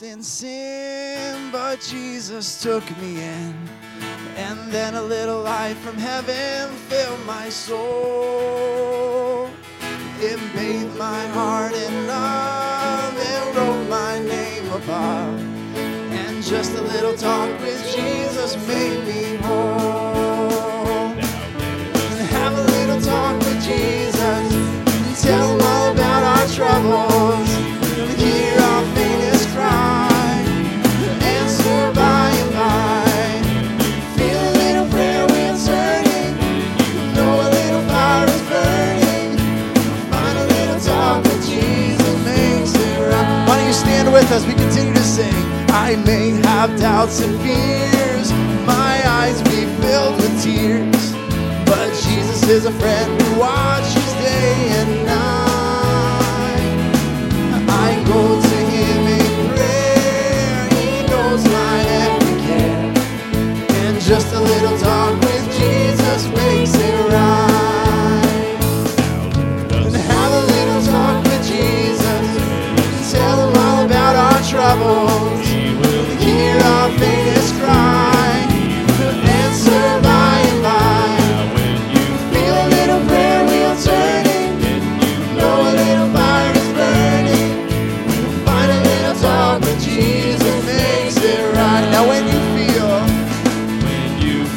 lost in sin, but Jesus took me in. And then a little light from heaven filled my soul. It bathed my heart in love and wrote my name above. And just a little talk with Jesus made me whole. And have a little talk with Jesus and tell him all about our troubles. As we continue to sing, I may have doubts and fears, my eyes be filled with tears, but Jesus is a friend who watches day and night. I go to him in prayer, he knows my every care, and just a little talk with Jesus makes it right. Troubles. He will hear our faintest cry, answer by and by. When you feel a little prayer wheel turning, you know a little fire is burning. Find a little talk with Jesus makes it right. Now when you feel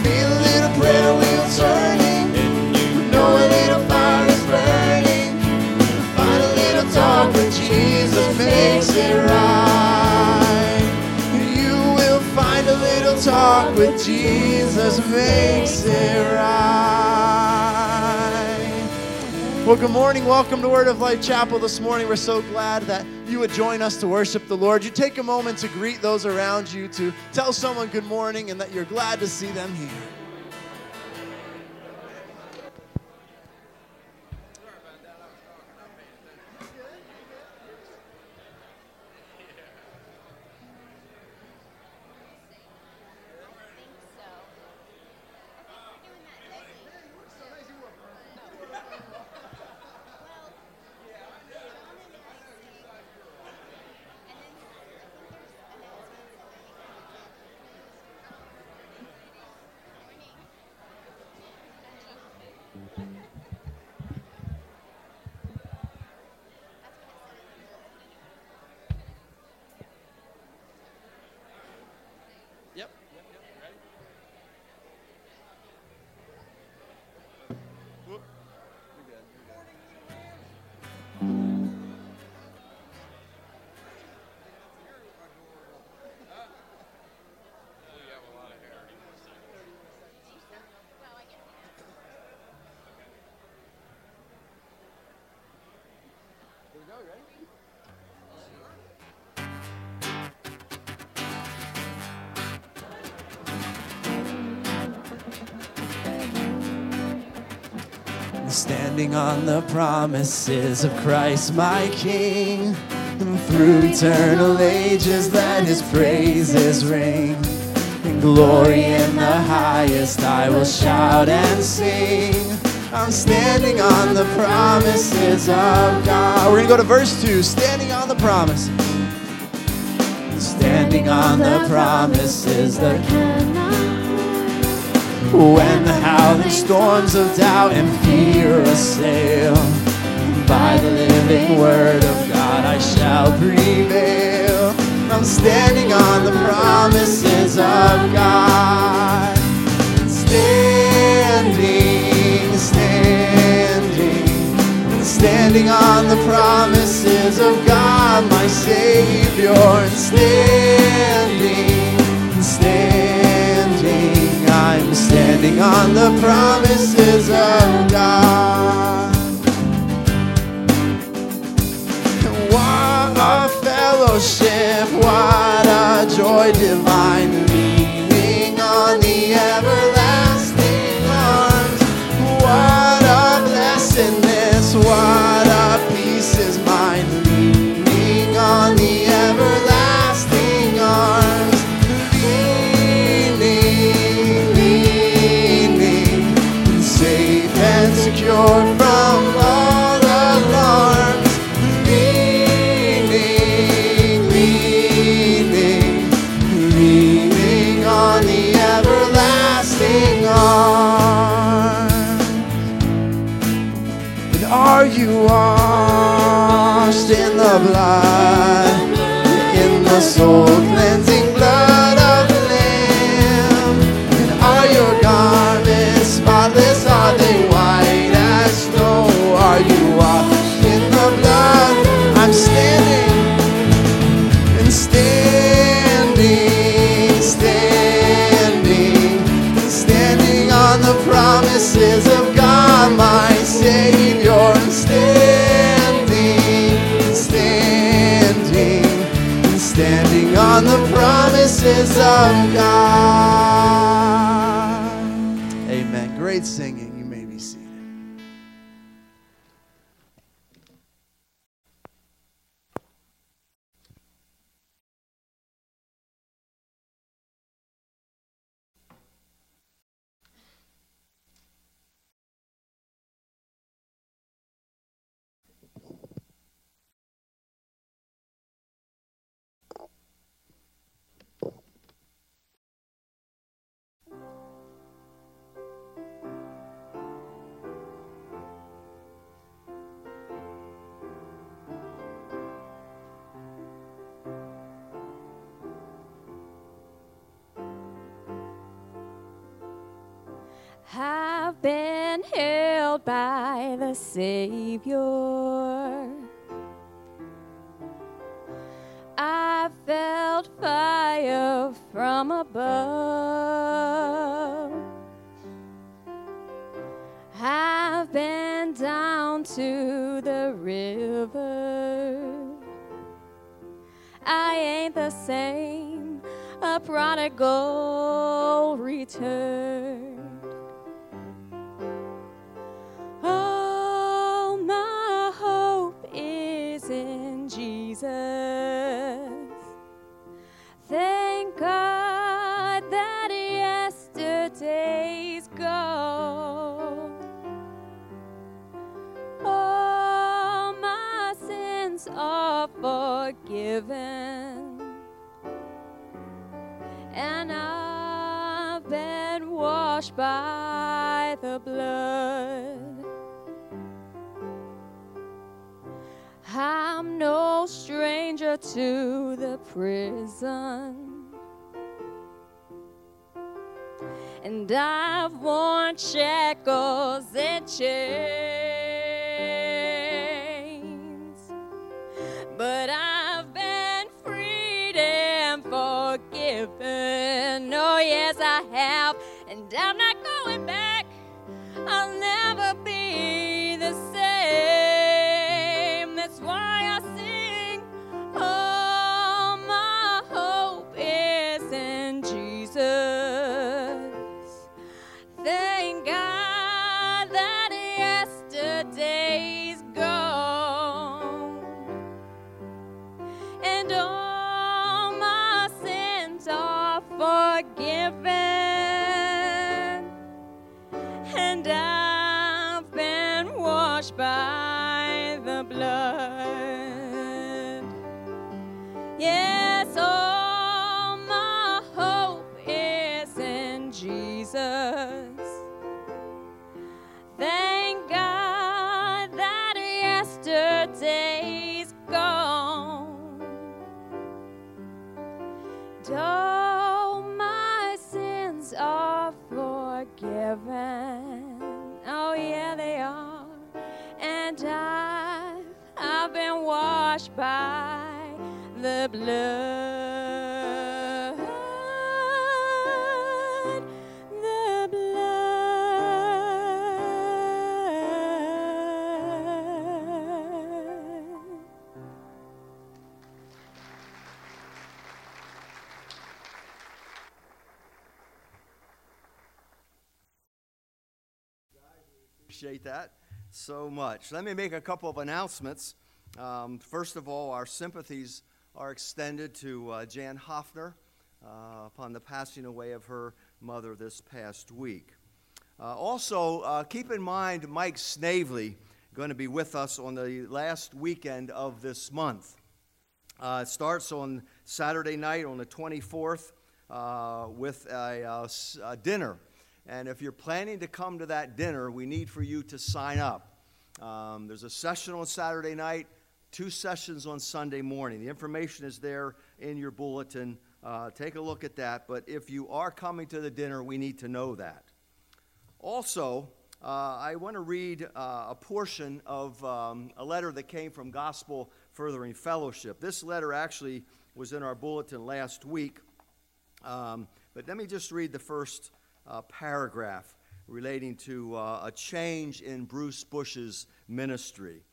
a little prayer wheel turning, you know a little fire is burning. Find a little talk with Jesus makes it right. Talk with Jesus makes it right. Well, good morning. Welcome to Word of Life Chapel this morning. We're so glad that you would join us to worship the Lord. You take a moment to greet those around you, to tell someone good morning and that you're glad to see them here. Standing on the promises of Christ my King, and through eternal ages let his praises ring. In glory in the highest I will shout and sing. I'm standing on the promises of God. We're going to go to verse 2. Standing on the promise. Standing on the promises that cannot. When the howling storms of doubt and fear assail, by the living word of God I shall prevail. I'm standing on the promises of God. Standing, standing, standing on the promises of God, my Savior. Standing, standing. I'm standing on the promises of God. What a fellowship, what a joy divine, leaning on the everlasting arms. What a blessedness, what a peace is mine, leaning on the everlasting arms. Secure from all alarms, leaning, leaning. the soul cleansing blood of the Lamb. And are your garments spotless? Are they white as snow? Are you washed in the blood? I'm standing and standing, standing, and standing on the promises of God, my Savior. I'm standing, standing, and standing on the promises of God. Amen. Great singing. You may be seated. I've been held by the Savior. I felt fire from above. I've been down to the river. I ain't the same. A prodigal return. Thank God that yesterday's gone. All my sins are forgiven, and I've been washed by the blood. I'm no stranger to the prison, and I've worn shackles and chains, but I've been freed and forgiven. Oh yes, I have, and I'm not going back. I'll never be the same. Why I sing, oh, my hope is in Jesus. Thank God that yesterday's gone, and all my sins are forgiven, and I've been washed by the blood. Oh yeah, they are. And I've been washed by the blood, the blood. Appreciate that so much. Let me make a couple of announcements. First of all, our sympathies are extended to Jan Hoffner upon the passing away of her mother this past week. Also, keep in mind Mike Snavely going to be with us on the last weekend of this month. It starts on Saturday night on the 24th with a dinner. And if you're planning to come to that dinner, we need for you to sign up. There's a session on Saturday night, Two sessions on Sunday morning. The information is there in your bulletin. Take a look at that. But if you are coming to the dinner, we need to know that. Also, I want to read a portion of a letter that came from Gospel Furthering Fellowship. This letter actually was in our bulletin last week. But let me just read the first paragraph relating to a change in Bruce Bush's ministry.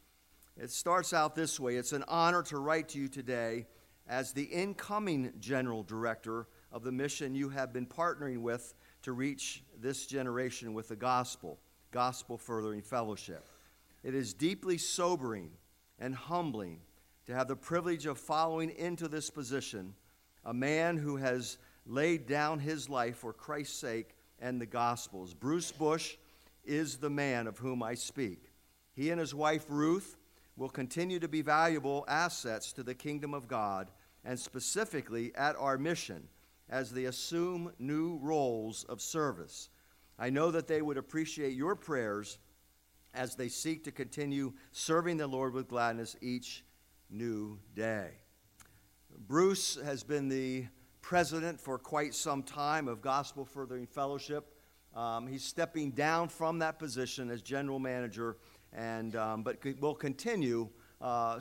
It starts out this way. It's an honor to write to you today as the incoming general director of the mission you have been partnering with to reach this generation with the gospel, Gospel Furthering Fellowship. It is deeply sobering and humbling to have the privilege of following into this position a man who has laid down his life for Christ's sake and the gospels. Bruce Bush is the man of whom I speak. He and his wife, Ruth, will continue to be valuable assets to the kingdom of God and specifically at our mission as they assume new roles of service. I know that they would appreciate your prayers as they seek to continue serving the Lord with gladness each new day. Bruce has been the president for quite some time of Gospel Furthering Fellowship. He's stepping down from that position as general manager, and but will continue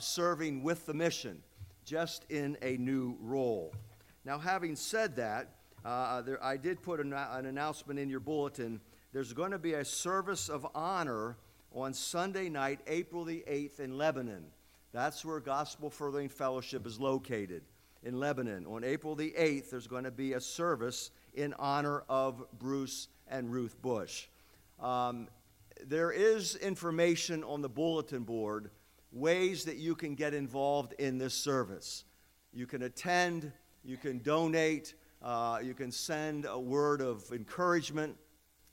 serving with the mission, just in a new role. Now, having said that, I did put an announcement in your bulletin. There's going to be a service of honor on Sunday night, April the 8th, in Lebanon. That's where Gospel Furthering Fellowship is located, in Lebanon. On April the 8th, there's going to be a service in honor of Bruce and Ruth Bush. There is information on the bulletin board, ways that you can get involved in this service. You can attend, you can donate, you can send a word of encouragement.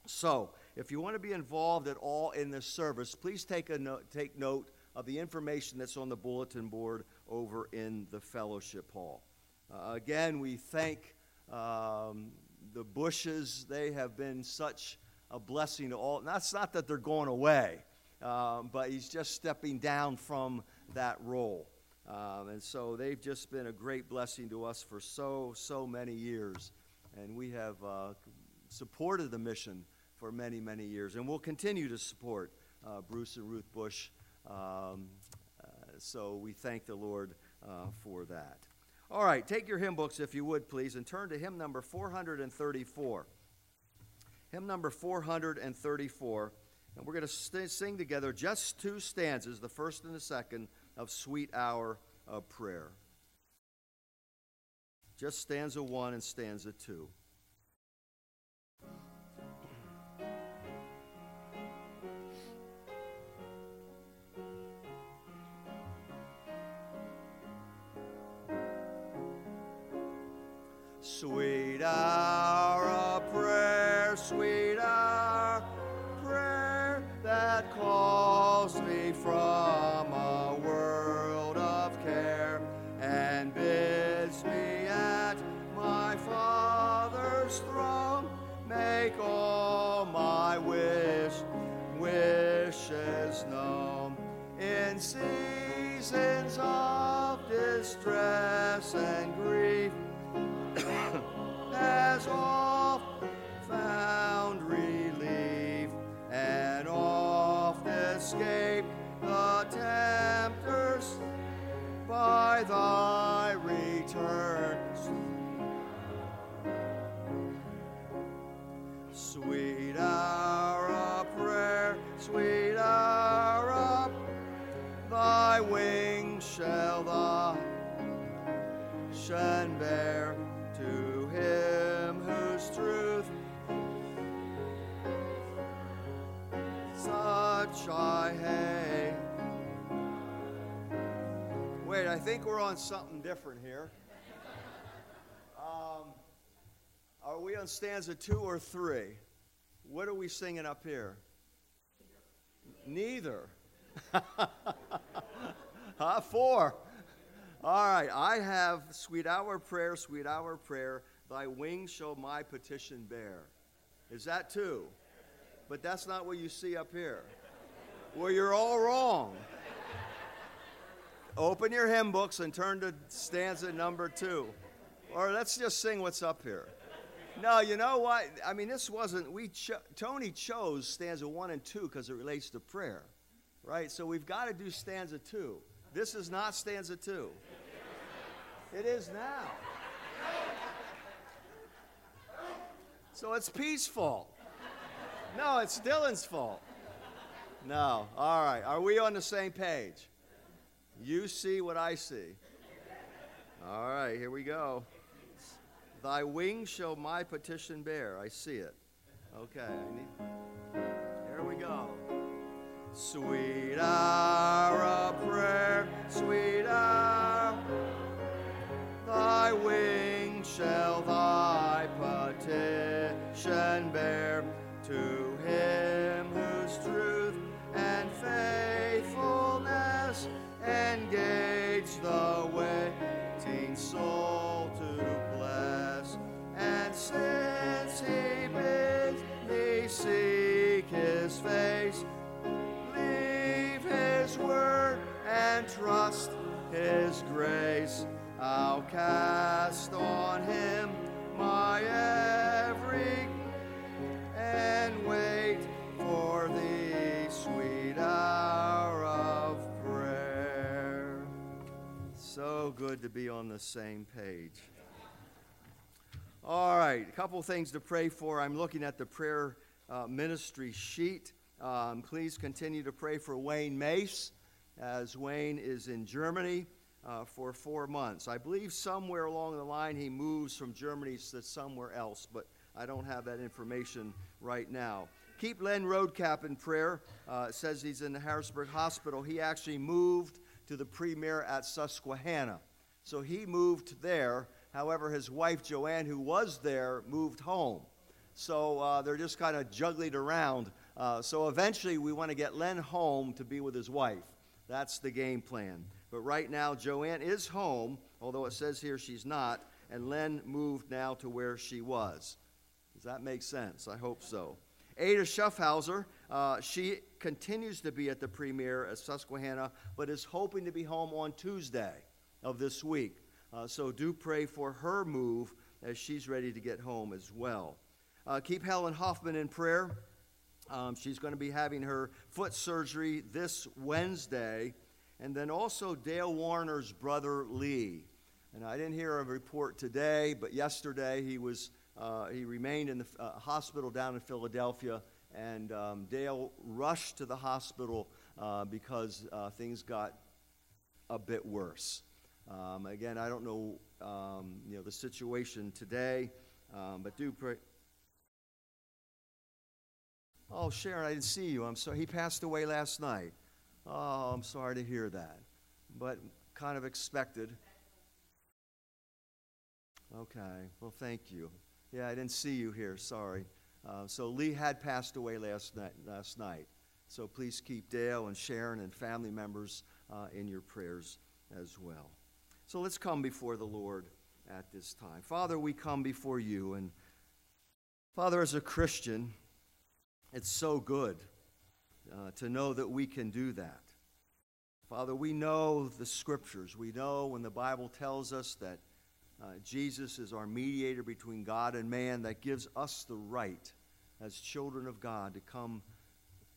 So, if you want to be involved at all in this service, please take note of the information that's on the bulletin board over in the fellowship hall. Again, we thank the Bushes. They have been such a blessing to all. That's not that they're going away, but he's just stepping down from that role. And so they've just been a great blessing to us for so many years. And we have supported the mission for many, many years. And we'll continue to support Bruce and Ruth Bush. So we thank the Lord for that. All right, take your hymn books, if you would, please, and turn to hymn number 434. Hymn number 434. And we're going to sing together just two stanzas, the first and the second, of Sweet Hour of Prayer. Just stanza 1 and stanza 2. Sweet hour of prayer, sweet hour of prayer that calls me from a world of care and bids me at my Father's throne. Make all my wishes known in seasons of distress and grief. Has oft found relief and oft escaped the tempters by thy returns. Sweet hour of prayer, sweet hour of thy wings shall the ocean bear to him whose truth such I hate. Wait, I think we're on something different here. Are we on stanza 2 or 3? What are we singing up here? Neither. 4. All right, I have sweet hour of prayer, thy wings shall my petition bear. Is that 2? But that's not what you see up here. Well, you're all wrong. Open your hymn books and turn to stanza number 2. Or let's just sing what's up here. No, you know what? I mean, this wasn't, Tony chose stanza 1 and 2 because it relates to prayer, right? So we've got to do stanza 2. This is not stanza 2. It is now. So it's Pete's fault. No, it's Dylan's fault. No, all right. Are we on the same page? You see what I see. All right, here we go. Thy wings shall my petition bear. I see it. Okay. Here we go. Sweet hour of prayer, sweet hour, thy wings shall thy petition bear to him whose truth and faithfulness engage the waiting soul to bless. And since he bids thee seek his face, leave his word and trust his grace, I'll cast on him my every and wait for the sweet hour of prayer. So good to be on the same page. All right, a couple things to pray for. I'm looking at the prayer ministry sheet. Please continue to pray for Wayne Mace, as Wayne is in Germany for 4 months. I believe somewhere along the line he moves from Germany to somewhere else, but I don't have that information right now. Keep Len Roadcap in prayer. It says he's in the Harrisburg Hospital. He actually moved to the premier at Susquehanna. So he moved there. However, his wife, Joanne, who was there, moved home. So they're just kind of juggling around. So eventually we want to get Len home to be with his wife. That's the game plan. But right now, Joanne is home, although it says here she's not, and Len moved now to where she was. Does that make sense? I hope so. Ada Schuffhauser, she continues to be at the premiere at Susquehanna, but is hoping to be home on Tuesday of this week. So do pray for her move as she's ready to get home as well. Keep Helen Hoffman in prayer. She's going to be having her foot surgery this Wednesday. And then also Dale Warner's brother, Lee. And I didn't hear a report today, but yesterday he remained in the hospital down in Philadelphia, and Dale rushed to the hospital because things got a bit worse. Again, I don't know, the situation today, but do pray. Oh, Sharon, I didn't see you. I'm sorry. He passed away last night. Oh, I'm sorry to hear that, but kind of expected. Okay. Well, thank you. Yeah, I didn't see you here, sorry. So Lee had passed away last night. So please keep Dale and Sharon and family members in your prayers as well. So let's come before the Lord at this time. Father, we come before you. And Father, as a Christian, it's so good to know that we can do that. Father, we know the Scriptures. We know when the Bible tells us that Jesus is our mediator between God and man, that gives us the right as children of God to come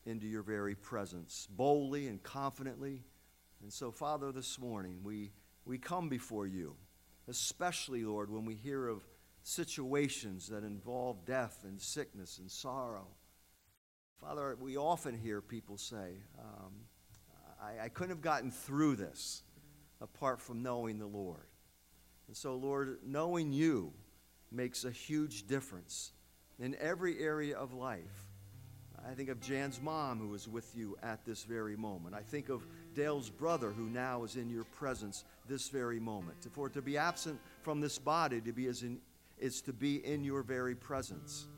into your very presence boldly and confidently. And so, Father, this morning we come before you, especially, Lord, when we hear of situations that involve death and sickness and sorrow. Father, we often hear people say, I couldn't have gotten through this apart from knowing the Lord. And so, Lord, knowing you makes a huge difference in every area of life. I think of Jan's mom, who is with you at this very moment. I think of Dale's brother, who now is in your presence this very moment. For to be absent from this body is to be in your very presence.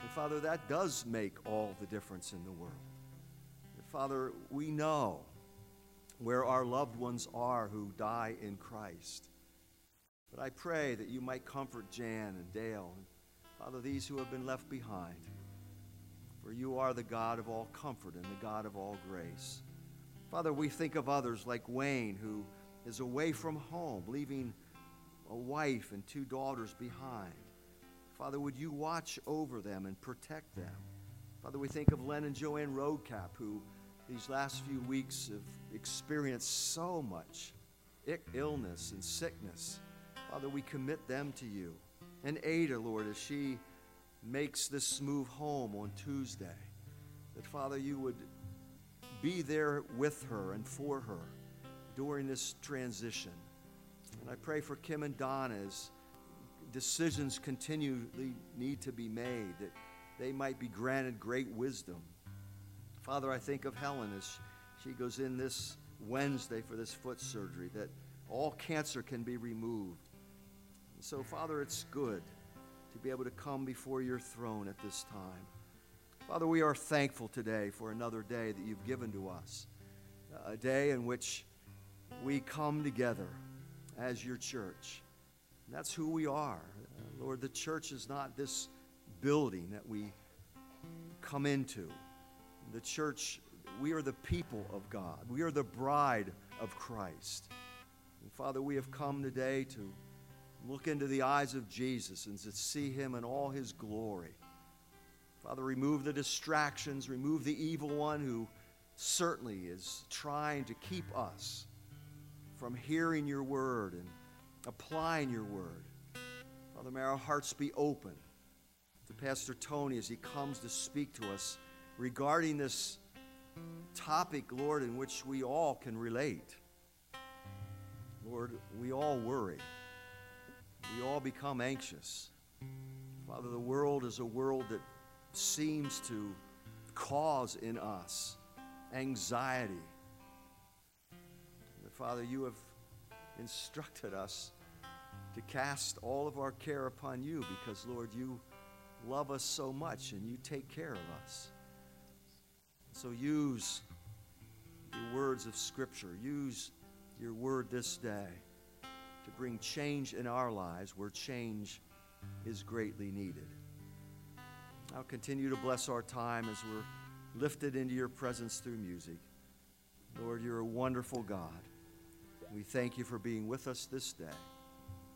And, Father, that does make all the difference in the world. And Father, we know where our loved ones are who die in Christ. But I pray that you might comfort Jan and Dale and, Father, these who have been left behind. For you are the God of all comfort and the God of all grace. Father, we think of others like Wayne, who is away from home, leaving a wife and 2 daughters behind. Father, would you watch over them and protect them? Father, we think of Len and Joanne Roadcap, who these last few weeks have experienced so much illness and sickness. Father, we commit them to you. And Ada, Lord, as she makes this move home on Tuesday, that, Father, you would be there with her and for her during this transition. And I pray for Kim and Don as decisions continually need to be made, that they might be granted great wisdom. Father, I think of Helen as she goes in this Wednesday for this foot surgery, that all cancer can be removed. And so, Father, it's good to be able to come before your throne at this time. Father, we are thankful today for another day that you've given to us, a day in which we come together as your church. And that's who we are. Lord, the church is not this building that we come into. The church, we are the people of God. We are the bride of Christ. And Father, we have come today to look into the eyes of Jesus and to see him in all his glory. Father, remove the distractions, remove the evil one who certainly is trying to keep us from hearing your word and applying your word. Father, may our hearts be open to Pastor Tony as he comes to speak to us regarding this topic, Lord, in which we all can relate. Lord, we all worry. We all become anxious. Father, the world is a world that seems to cause in us anxiety. But Father, you have instructed us to cast all of our care upon you because, Lord, you love us so much and you take care of us. So use the words of Scripture. Use your word this day to bring change in our lives where change is greatly needed. I'll continue to bless our time as we're lifted into your presence through music. Lord, you're a wonderful God. We thank you for being with us this day.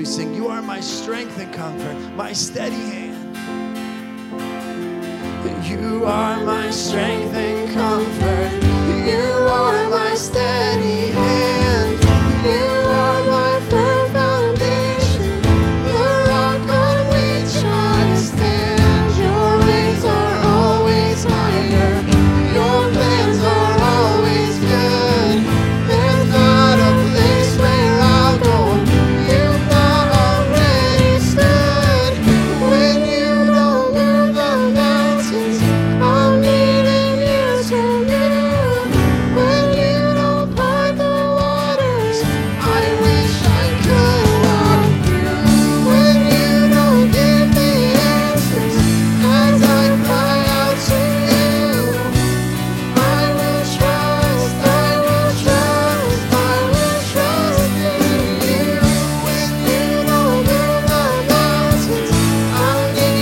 we sing, "You are my strength and comfort, my steady hand." You are my strength and comfort. You are my steady hand. You are my firm foundation. Your rock on which I stand. Your ways are always higher. Your plans are always good. There's not a place where I'll go you've not already stood. When you don't move the mountains, I'm needing you to move. When you don't part the waters, I wish I could walk through. When you don't give me answers as I cry out to you, I will trust, I will trust, I will trust in you. When you don't move the mountains, I'm needing you to move. When you don't part the waters,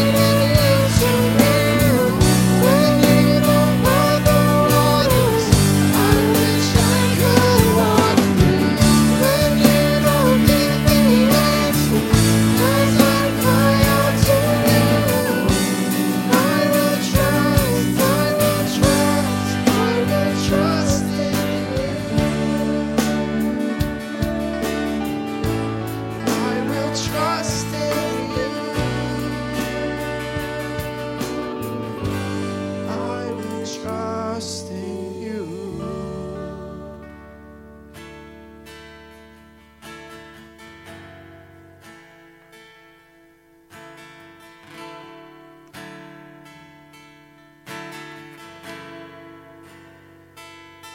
I wish I could walk through. When you don't give me answers as I cry out to you, I will trust, I will trust, I will trust in you. I will trust in you. I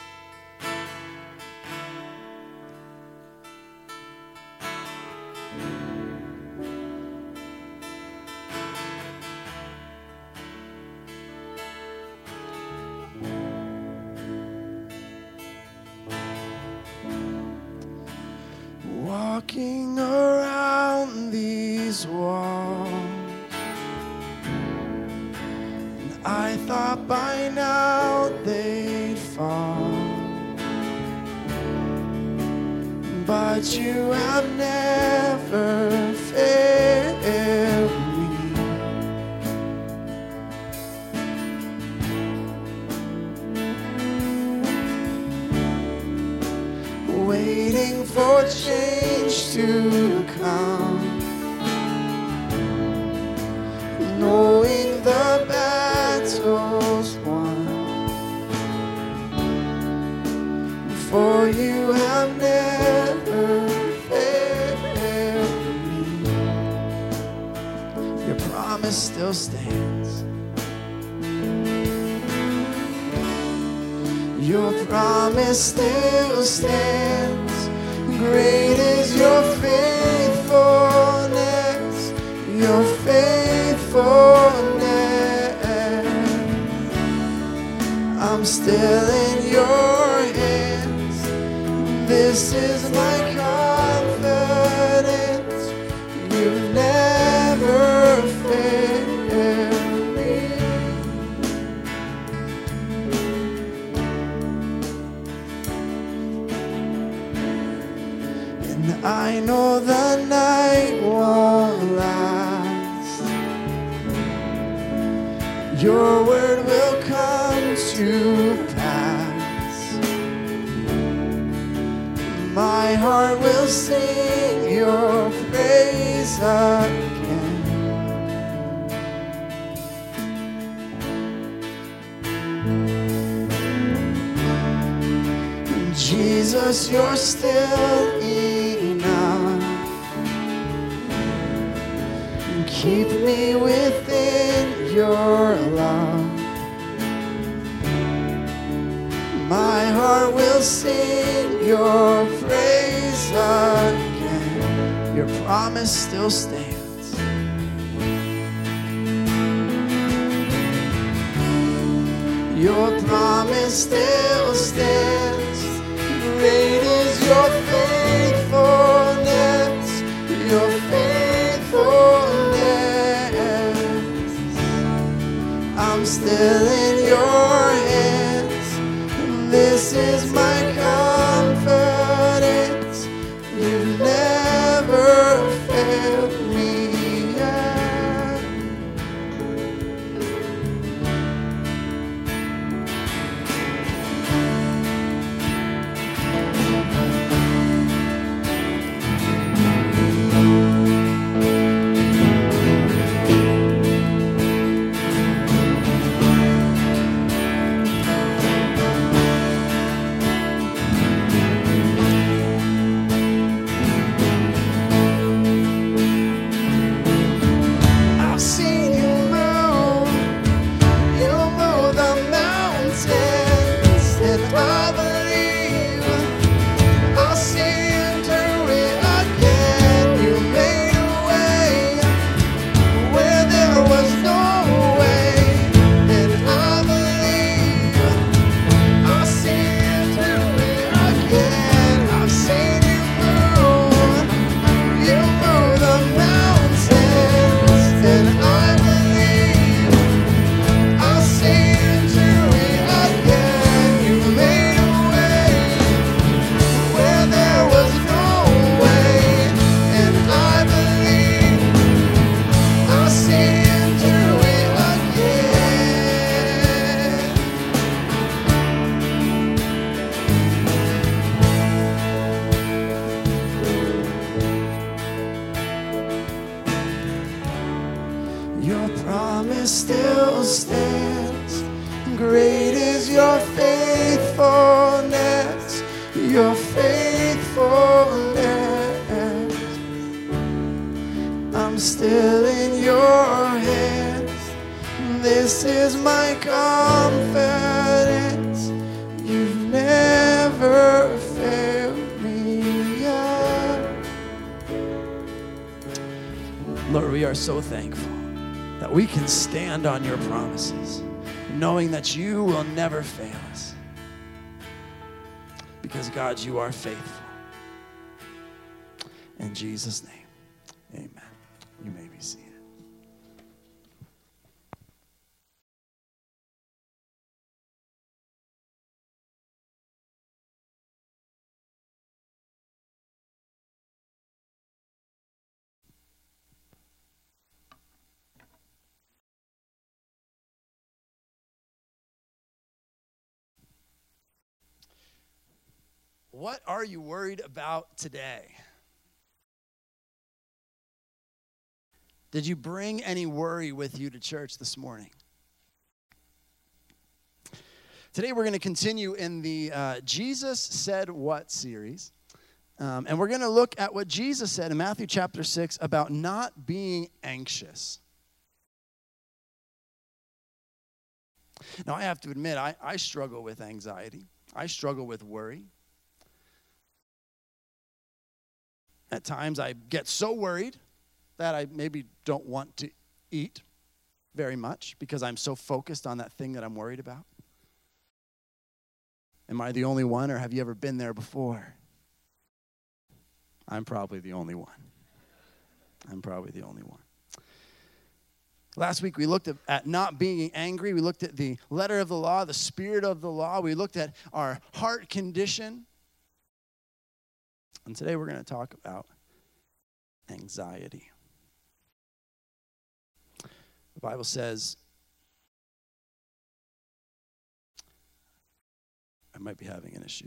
will trust in you. Walking around these walls, and I thought by now they'd fall, but you have never failed me. Waiting for change to come, knowing the battle's won. For you have never failed me. Your promise still stands. Your promise still stands. Great is your faithfulness. Your faithfulness. I'm still in your hands. This is my confidence. You've never failed me. And I know the night won't last. Your word will come to pass. My heart will sing your praise again. Jesus, you're still enough. Keep me within your love. My heart will sing your praise again. Your promise still stands. Your promise still stands. Great is your faithfulness. Your faithfulness. I'm still in your hands. This is my confidence. You've never failed. Great is your faithfulness, your faithfulness. I'm still in your hands. This is my confidence. You've never failed me yet. Lord, we are so thankful that we can stand on your promises, knowing that you will never fail us. Because, God, you are faithful. In Jesus' name, amen. You may be seated. What are you worried about today? Did you bring any worry with you to church this morning? Today we're going to continue in the Jesus Said What series. And we're going to look at what Jesus said in Matthew chapter 6 about not being anxious. Now I have to admit, I struggle with anxiety. I struggle with worry. At times I get so worried that I maybe don't want to eat very much because I'm so focused on that thing that I'm worried about. Am I the only one, or have you ever been there before? I'm probably the only one. Last week we looked at not being angry. We looked at the letter of the law, the spirit of the law. We looked at our heart condition. And today we're going to talk about anxiety. The Bible says, I might be having an issue.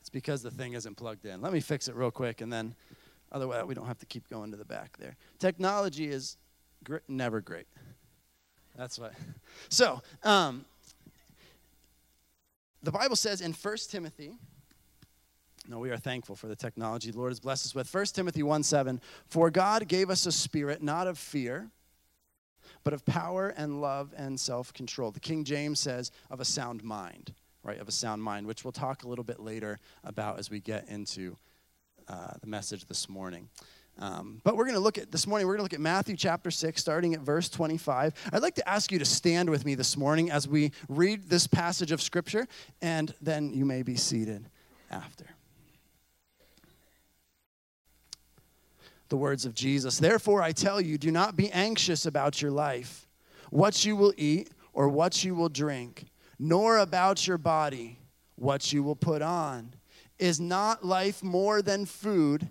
It's because the thing isn't plugged in. Let me fix it real quick, and then otherwise we don't have to keep going to the back there. Technology is never great. That's why. So, the Bible says in 1 Timothy, no, we are thankful for the technology the Lord has blessed us with. 1 Timothy 1:7, for God gave us a spirit not of fear, but of power and love and self-control. The King James says of a sound mind, right, of a sound mind, which we'll talk a little bit later about as we get into the message this morning. But we're going to look at, this morning, we're going to look at Matthew chapter 6, starting at verse 25. I'd like to ask you to stand with me this morning as we read this passage of Scripture, and then you may be seated after. The words of Jesus. Therefore, I tell you, do not be anxious about your life, what you will eat or what you will drink, nor about your body, what you will put on. Is not life more than food,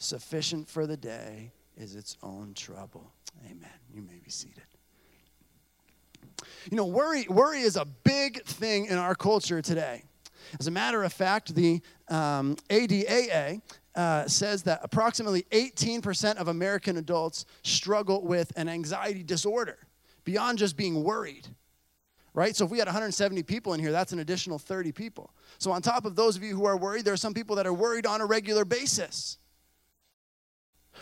Sufficient for the day is its own trouble. Amen. You may be seated. You know, worry is a big thing in our culture today. As a matter of fact, the ADAA says that approximately 18% of American adults struggle with an anxiety disorder beyond just being worried, right? So if we had 170 people in here, that's an additional 30 people. So on top of those of you who are worried, there are some people that are worried on a regular basis.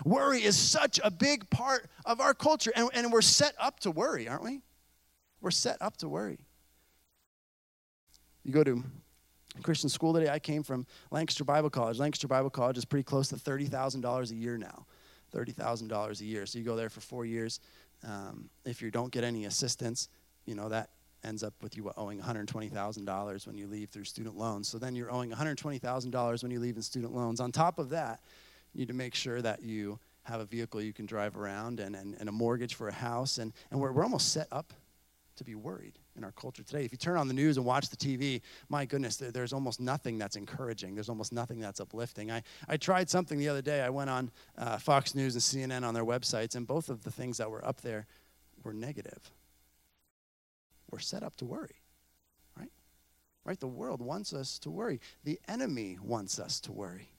Worry is such a big part of our culture, and we're set up to worry, aren't we? We're set up to worry. You go to Christian school today. I came from Lancaster Bible College. Lancaster Bible College is pretty close to $30,000 a year now, $30,000 a year. So you go there for 4 years. If you don't get any assistance, you know, that ends up with you owing $120,000 when you leave through student loans. So then you're owing $120,000 when you leave in student loans. On top of that, you need to make sure that you have a vehicle you can drive around and a mortgage for a house. And we're almost set up to be worried in our culture today. If you turn on the news and watch the TV, my goodness, there's almost nothing that's encouraging. There's almost nothing that's uplifting. I tried something the other day. I went on Fox News and CNN on their websites, and both of the things that were up there were negative. We're set up to worry, right? Right? The world wants us to worry. The enemy wants us to worry.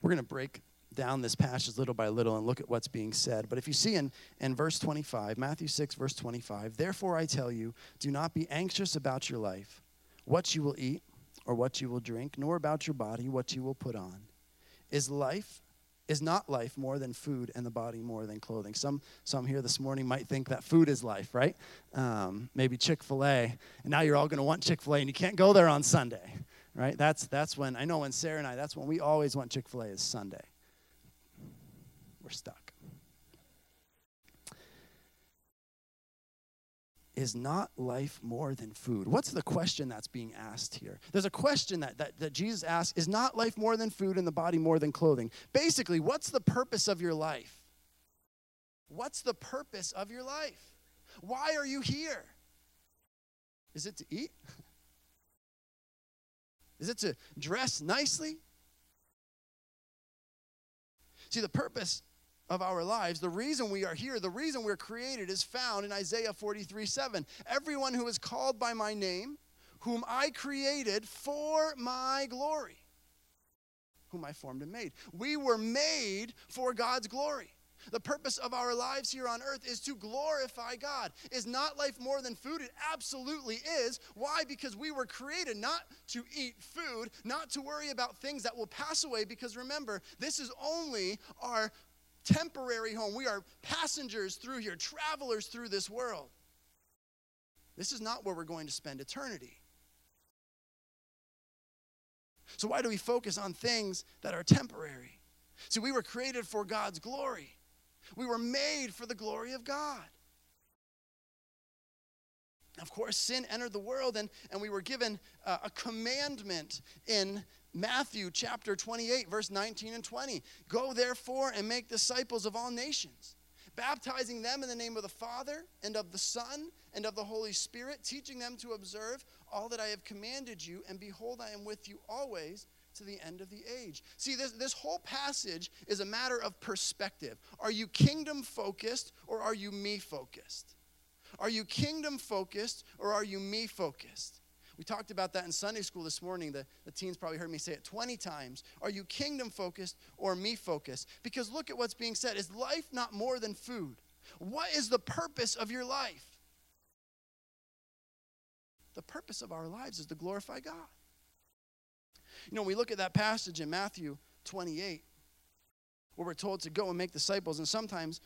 We're going to break down this passage little by little and look at what's being said. But if you see in verse 25, Matthew 6, verse 25, therefore I tell you, do not be anxious about your life, what you will eat or what you will drink, nor about your body, what you will put on. Is not life more than food and the body more than clothing? Some here this morning might think that food is life, right? Maybe Chick-fil-A, and now you're all going to want Chick-fil-A, and you can't go there on Sunday, right? That's when, I know when Sarah and I, that's when we always want Chick-fil-A is Sunday. We're stuck. Is not life more than food? What's the question that's being asked here? There's a question that Jesus asks, is not life more than food and the body more than clothing? Basically, what's the purpose of your life? What's the purpose of your life? Why are you here? Is it to eat? Is it to dress nicely? See, the purpose of our lives, the reason we are here, the reason we're created is found in Isaiah 43:7. Everyone who is called by my name, whom I created for my glory, whom I formed and made. We were made for God's glory. The purpose of our lives here on earth is to glorify God. Is not life more than food? It absolutely is. Why? Because we were created not to eat food, not to worry about things that will pass away, because remember, this is only our temporary home. We are passengers through here, travelers through this world. This is not where we're going to spend eternity. So why do we focus on things that are temporary? See, we were created for God's glory. We were made for the glory of God. Of course, sin entered the world, and we were given a commandment in Matthew chapter 28, verse 19 and 20. Go therefore and make disciples of all nations, baptizing them in the name of the Father and of the Son and of the Holy Spirit, teaching them to observe all that I have commanded you, and behold, I am with you always to the end of the age. See, this whole passage is a matter of perspective. Are you kingdom focused or are you me focused? Are you kingdom focused or are you me focused? We talked about that in Sunday school this morning. The teens probably heard me say it 20 times. Are you kingdom focused or me focused? Because look at what's being said. Is life not more than food? What is the purpose of your life? The purpose of our lives is to glorify God. You know, when we look at that passage in Matthew 28, where we're told to go and make disciples, and sometimes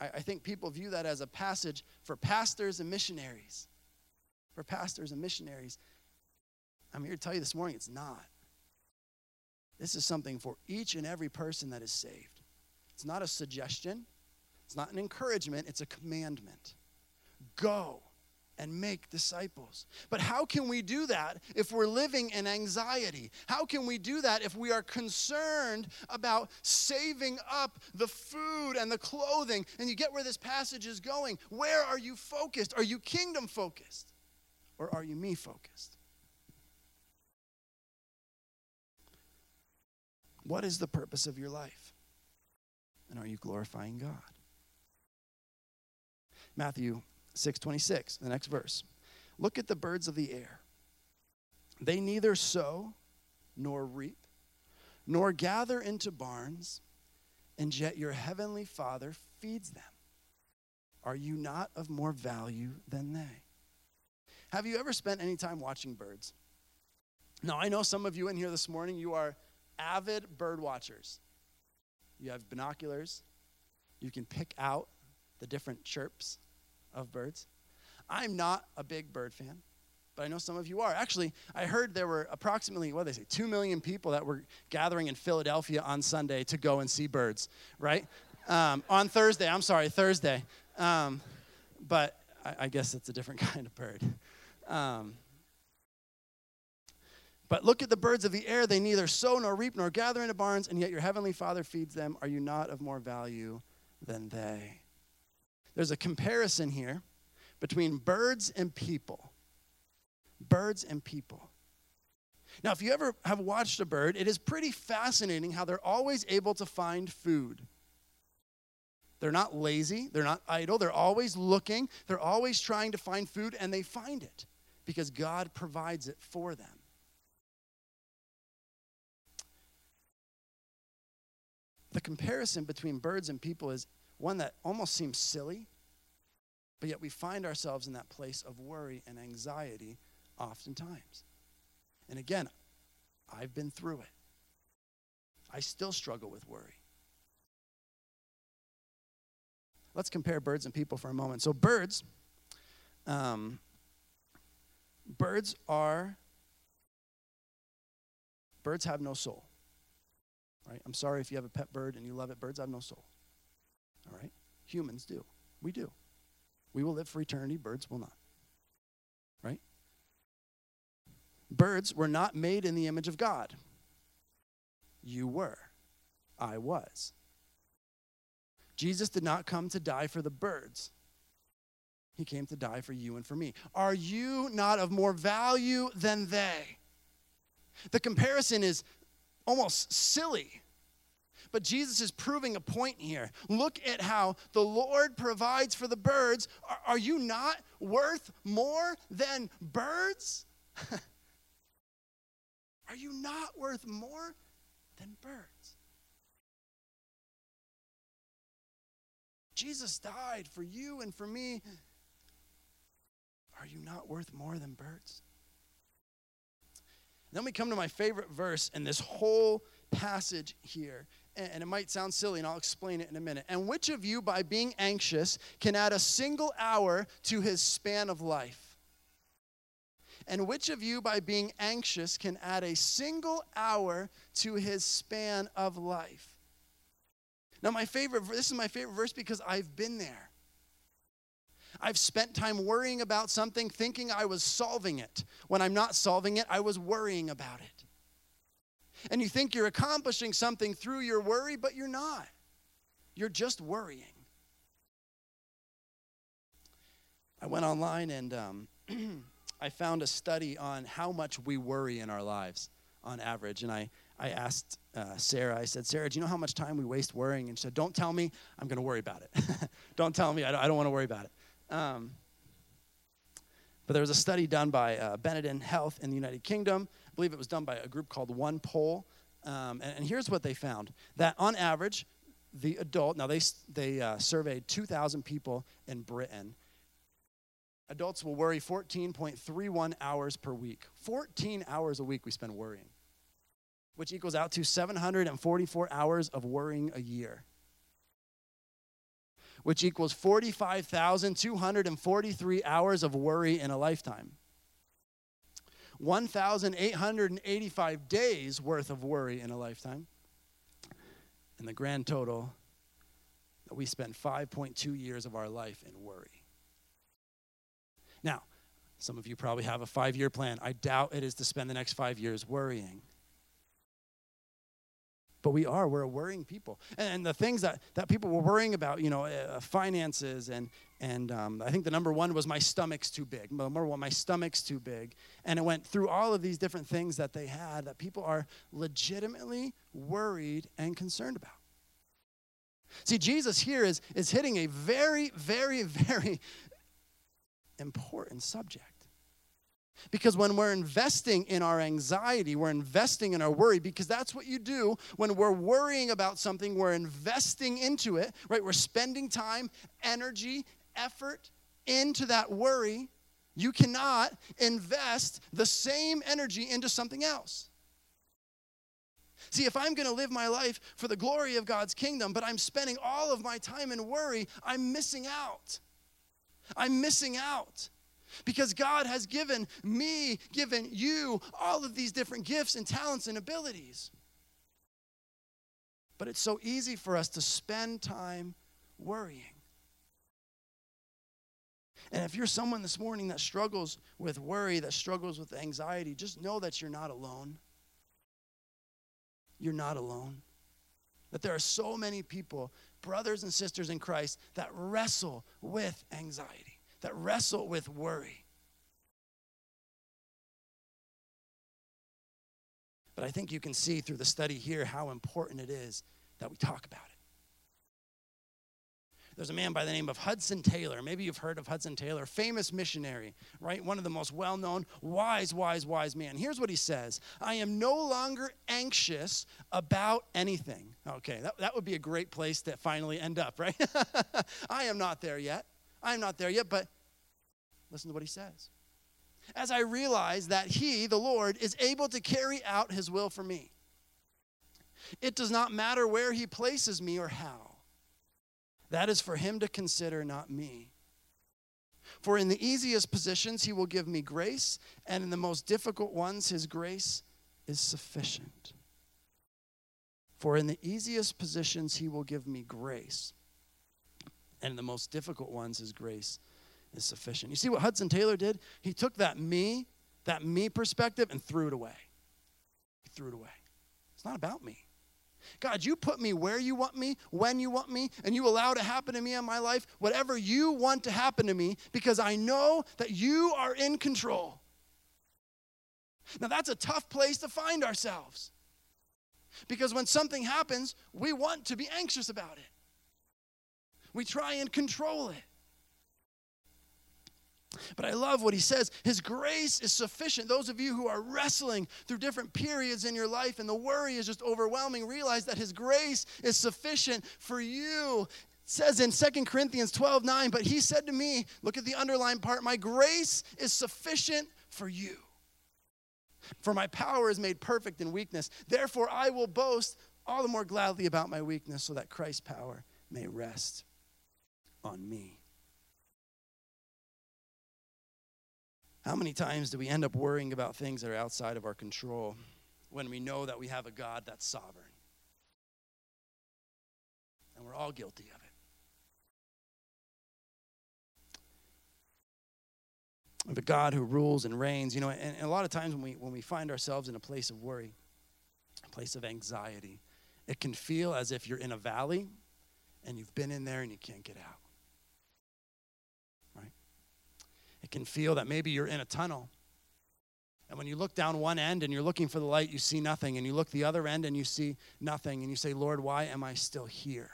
I think people view that as a passage for pastors and missionaries. For pastors and missionaries. I'm here to tell you this morning, it's not. This is something for each and every person that is saved. It's not a suggestion. It's not an encouragement. It's a commandment. Go and make disciples. But how can we do that if we're living in anxiety? How can we do that if we are concerned about saving up the food and the clothing? And you get where this passage is going. Where are you focused? Are you kingdom focused? Or are you me focused? What is the purpose of your life? And are you glorifying God? Matthew 6:26, the next verse. Look at the birds of the air. They neither sow nor reap nor gather into barns, and yet your heavenly Father feeds them. Are you not of more value than they? Have you ever spent any time watching birds? Now, I know some of you in here this morning, you are avid bird watchers. You have binoculars. You can pick out the different chirps of birds. I'm not a big bird fan, but I know some of you are. Actually, I heard there were approximately, 2 million people that were gathering in Philadelphia on Sunday to go and see birds, right? On Thursday, Thursday. But I guess it's a different kind of bird. But look at the birds of the air. They neither sow nor reap nor gather into barns, and yet your heavenly Father feeds them. Are you not of more value than they? There's a comparison here between birds and people. Birds and people. Now, if you ever have watched a bird, it is pretty fascinating how they're always able to find food. They're not lazy. They're not idle. They're always looking. They're always trying to find food, and they find it because God provides it for them. The comparison between birds and people is one that almost seems silly, but yet we find ourselves in that place of worry and anxiety oftentimes. And again, I've been through it. I still struggle with worry. Let's compare birds and people for a moment. So birds have no soul, right? I'm sorry if you have a pet bird and you love it. Birds have no soul, all right? Humans do. We do. We will live for eternity. Birds will not, right? Birds were not made in the image of God. You were. I was. Jesus did not come to die for the birds. He came to die for you and for me. Are you not of more value than they? The comparison is almost silly, but Jesus is proving a point here. Look at how the Lord provides for the birds. Are you not worth more than birds? Are you not worth more than birds? Jesus died for you and for me. Are you not worth more than birds? And then we come to my favorite verse in this whole passage here. And it might sound silly, and I'll explain it in a minute. And which of you, by being anxious, can add a single hour to his span of life? And which of you, by being anxious, can add a single hour to his span of life? Now, this is my favorite verse because I've been there. I've spent time worrying about something, thinking I was solving it. When I'm not solving it, I was worrying about it. And you think you're accomplishing something through your worry, but you're not. You're just worrying. I went online and I found a study on how much we worry in our lives on average, and I asked Sarah, I said, Sarah, do you know how much time we waste worrying? And she said, don't tell me, I'm going to worry about it. Don't tell me, I don't want to worry about it. But there was a study done by Benenden Health in the United Kingdom. I believe it was done by a group called OnePoll. And here's what they found, that on average, the adult, now they surveyed 2,000 people in Britain. Adults will worry 14.31 hours per week. 14 hours a week we spend worrying, which equals out to 744 hours of worrying a year, which equals 45,243 hours of worry in a lifetime, 1,885 days worth of worry in a lifetime, and the grand total that we spend 5.2 years of our life in worry. Now, some of you probably have a 5-year plan. I doubt it is to spend the next 5 years worrying. But we're a worrying people. And the things that people were worrying about, finances, and I think the number one was my stomach's too big. Number one, my stomach's too big. And it went through all of these different things that they had that people are legitimately worried and concerned about. See, Jesus here is hitting a very, very, very important subject. Because when we're investing in our anxiety, we're investing in our worry, because that's what you do when we're worrying about something. We're investing into it, right? We're spending time, energy, effort into that worry. You cannot invest the same energy into something else. See, if I'm going to live my life for the glory of God's kingdom, but I'm spending all of my time in worry, I'm missing out. I'm missing out. Because God has given me, given you, all of these different gifts and talents and abilities. But it's so easy for us to spend time worrying. And if you're someone this morning that struggles with worry, that struggles with anxiety, just know that you're not alone. You're not alone. That there are so many people, brothers and sisters in Christ, that wrestle with anxiety, that wrestle with worry. But I think you can see through the study here how important it is that we talk about it. There's a man by the name of Hudson Taylor. Maybe you've heard of Hudson Taylor, famous missionary, right? One of the most well-known, wise man. Here's what he says. I am no longer anxious about anything. Okay, that would be a great place to finally end up, right? I am not there yet. I'm not there yet, but listen to what he says. As I realize that he, the Lord, is able to carry out his will for me. It does not matter where he places me or how. That is for him to consider, not me. For in the easiest positions, he will give me grace, and in the most difficult ones, his grace is sufficient. For in the easiest positions, he will give me grace. And the most difficult ones, his grace is sufficient. You see what Hudson Taylor did? He took that me perspective and threw it away. He threw it away. It's not about me. God, you put me where you want me, when you want me, and you allow it to happen to me in my life, whatever you want to happen to me, because I know that you are in control. Now, that's a tough place to find ourselves. Because when something happens, we want to be anxious about it. We try and control it. But I love what he says. His grace is sufficient. Those of you who are wrestling through different periods in your life and the worry is just overwhelming, realize that his grace is sufficient for you. It says in 2 Corinthians 12:9, but he said to me, look at the underlined part, my grace is sufficient for you. For my power is made perfect in weakness. Therefore, I will boast all the more gladly about my weakness so that Christ's power may rest on me. How many times do we end up worrying about things that are outside of our control when we know that we have a God that's sovereign? And we're all guilty of it. Of a God who rules and reigns, you know, and a lot of times when we find ourselves in a place of worry, a place of anxiety, it can feel as if you're in a valley and you've been in there and you can't get out. It can feel that maybe you're in a tunnel. And when you look down one end and you're looking for the light, you see nothing. And you look the other end and you see nothing. And you say, Lord, why am I still here?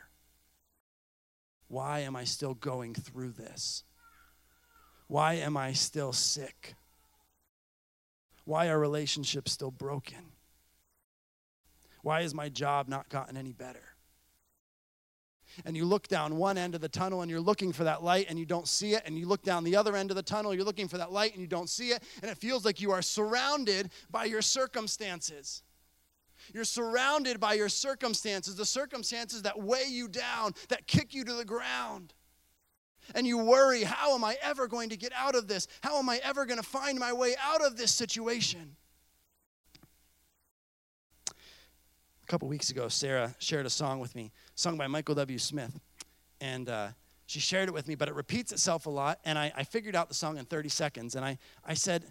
Why am I still going through this? Why am I still sick? Why are relationships still broken? Why has my job not gotten any better? And you look down one end of the tunnel and you're looking for that light and you don't see it. And you look down the other end of the tunnel, you're looking for that light and you don't see it. And it feels like you are surrounded by your circumstances. You're surrounded by your circumstances, the circumstances that weigh you down, that kick you to the ground. And you worry, how am I ever going to get out of this? How am I ever going to find my way out of this situation? A couple weeks ago, Sarah shared a song with me, sung by Michael W. Smith, and she shared it with me, but it repeats itself a lot, and I figured out the song in 30 seconds, and I said,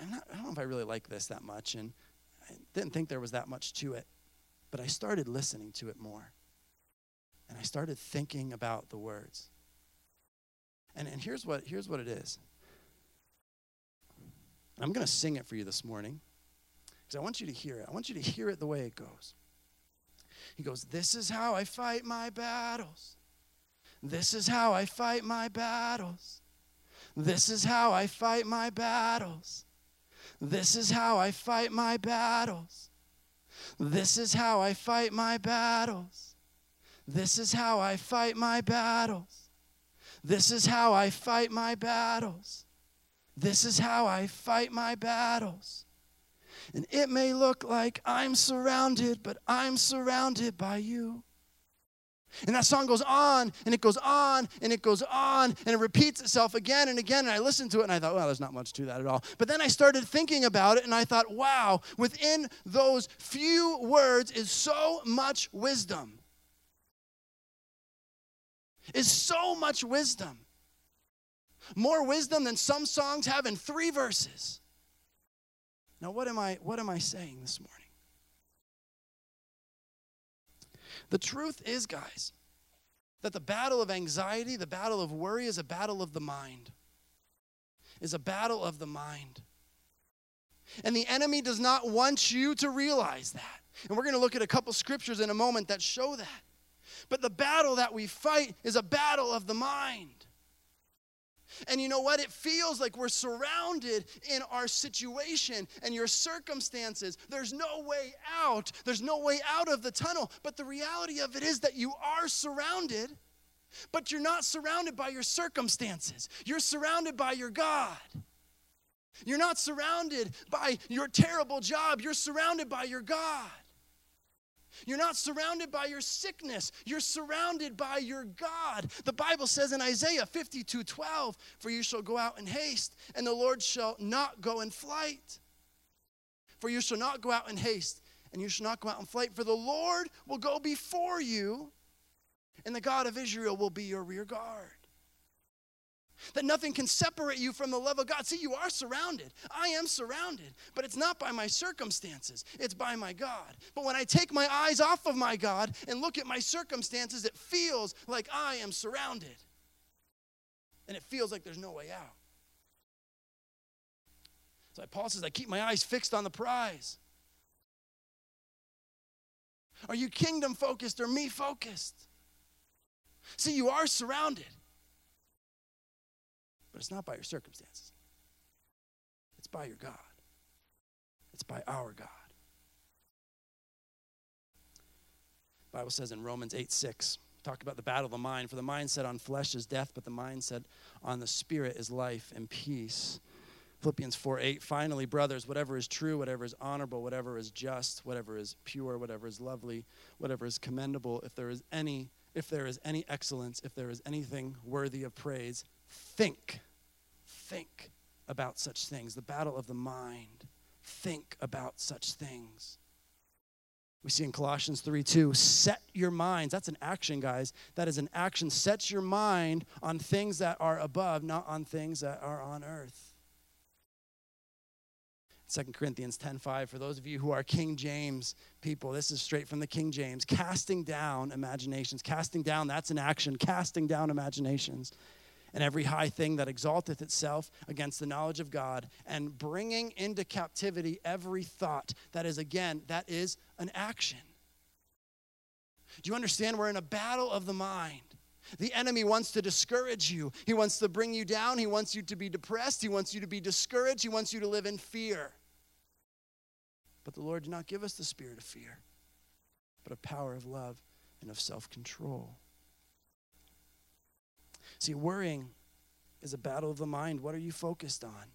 I don't know if I really like this that much, and I didn't think there was that much to it, but I started listening to it more, and I started thinking about the words, and here's what it is. I'm going to sing it for you this morning, because I want you to hear it. I want you to hear it the way it goes. He goes, this is how I fight my battles. This is how I fight my battles. This is how I fight my battles. This is how I fight my battles. This is how I fight my battles. This is how I fight my battles. This is how I fight my battles. This is how I fight my battles. And it may look like I'm surrounded, but I'm surrounded by you. And that song goes on, and it goes on, and it goes on, and it repeats itself again and again. And I listened to it, and I thought, well, there's not much to that at all. But then I started thinking about it, and I thought, wow, within those few words is so much wisdom. Is so much wisdom. More wisdom than some songs have in 3 verses. Now, what am I saying this morning? The truth is, guys, that the battle of anxiety, the battle of worry is a battle of the mind. Is a battle of the mind. And the enemy does not want you to realize that. And we're going to look at a couple scriptures in a moment that show that. But the battle that we fight is a battle of the mind. And you know what? It feels like we're surrounded in our situation and your circumstances. There's no way out. There's no way out of the tunnel. But the reality of it is that you are surrounded, but you're not surrounded by your circumstances. You're surrounded by your God. You're not surrounded by your terrible job. You're surrounded by your God. You're not surrounded by your sickness. You're surrounded by your God. The Bible says in Isaiah 52:12, for you shall go out in haste, and the Lord shall not go in flight. For you shall not go out in haste, and you shall not go out in flight. For the Lord will go before you, and the God of Israel will be your rear guard. That nothing can separate you from the love of God. See, you are surrounded. I am surrounded, but it's not by my circumstances. It's by my God. But when I take my eyes off of my God and look at my circumstances, it feels like I am surrounded. And it feels like there's no way out. So Paul says, I keep my eyes fixed on the prize. Are you kingdom focused or me focused? See, you are surrounded. But it's not by your circumstances. It's by your God. It's by our God. The Bible says in Romans 8:6, talk about the battle of the mind. For the mindset on flesh is death, but the mindset on the spirit is life and peace. Philippians 4:8, finally, brothers, whatever is true, whatever is honorable, whatever is just, whatever is pure, whatever is lovely, whatever is commendable, if there is any excellence, if there is anything worthy of praise, think about such things. The battle of the mind. Think about such things. We see in Colossians 3:2, set your minds. That's an action, guys. That is an action. Set your mind on things that are above, not on things that are on earth. 2 Corinthians 10:5, for those of you who are King James people, this is straight from the King James. Casting down imaginations. Casting down, that's an action. Casting down imaginations. And every high thing that exalteth itself against the knowledge of God, and bringing into captivity every thought. That is, again, that is an action. Do you understand? We're in a battle of the mind. The enemy wants to discourage you. He wants to bring you down. He wants you to be depressed. He wants you to be discouraged. He wants you to live in fear. But the Lord did not give us the spirit of fear, but of power, of love, and of self-control. See, worrying is a battle of the mind. What are you focused on?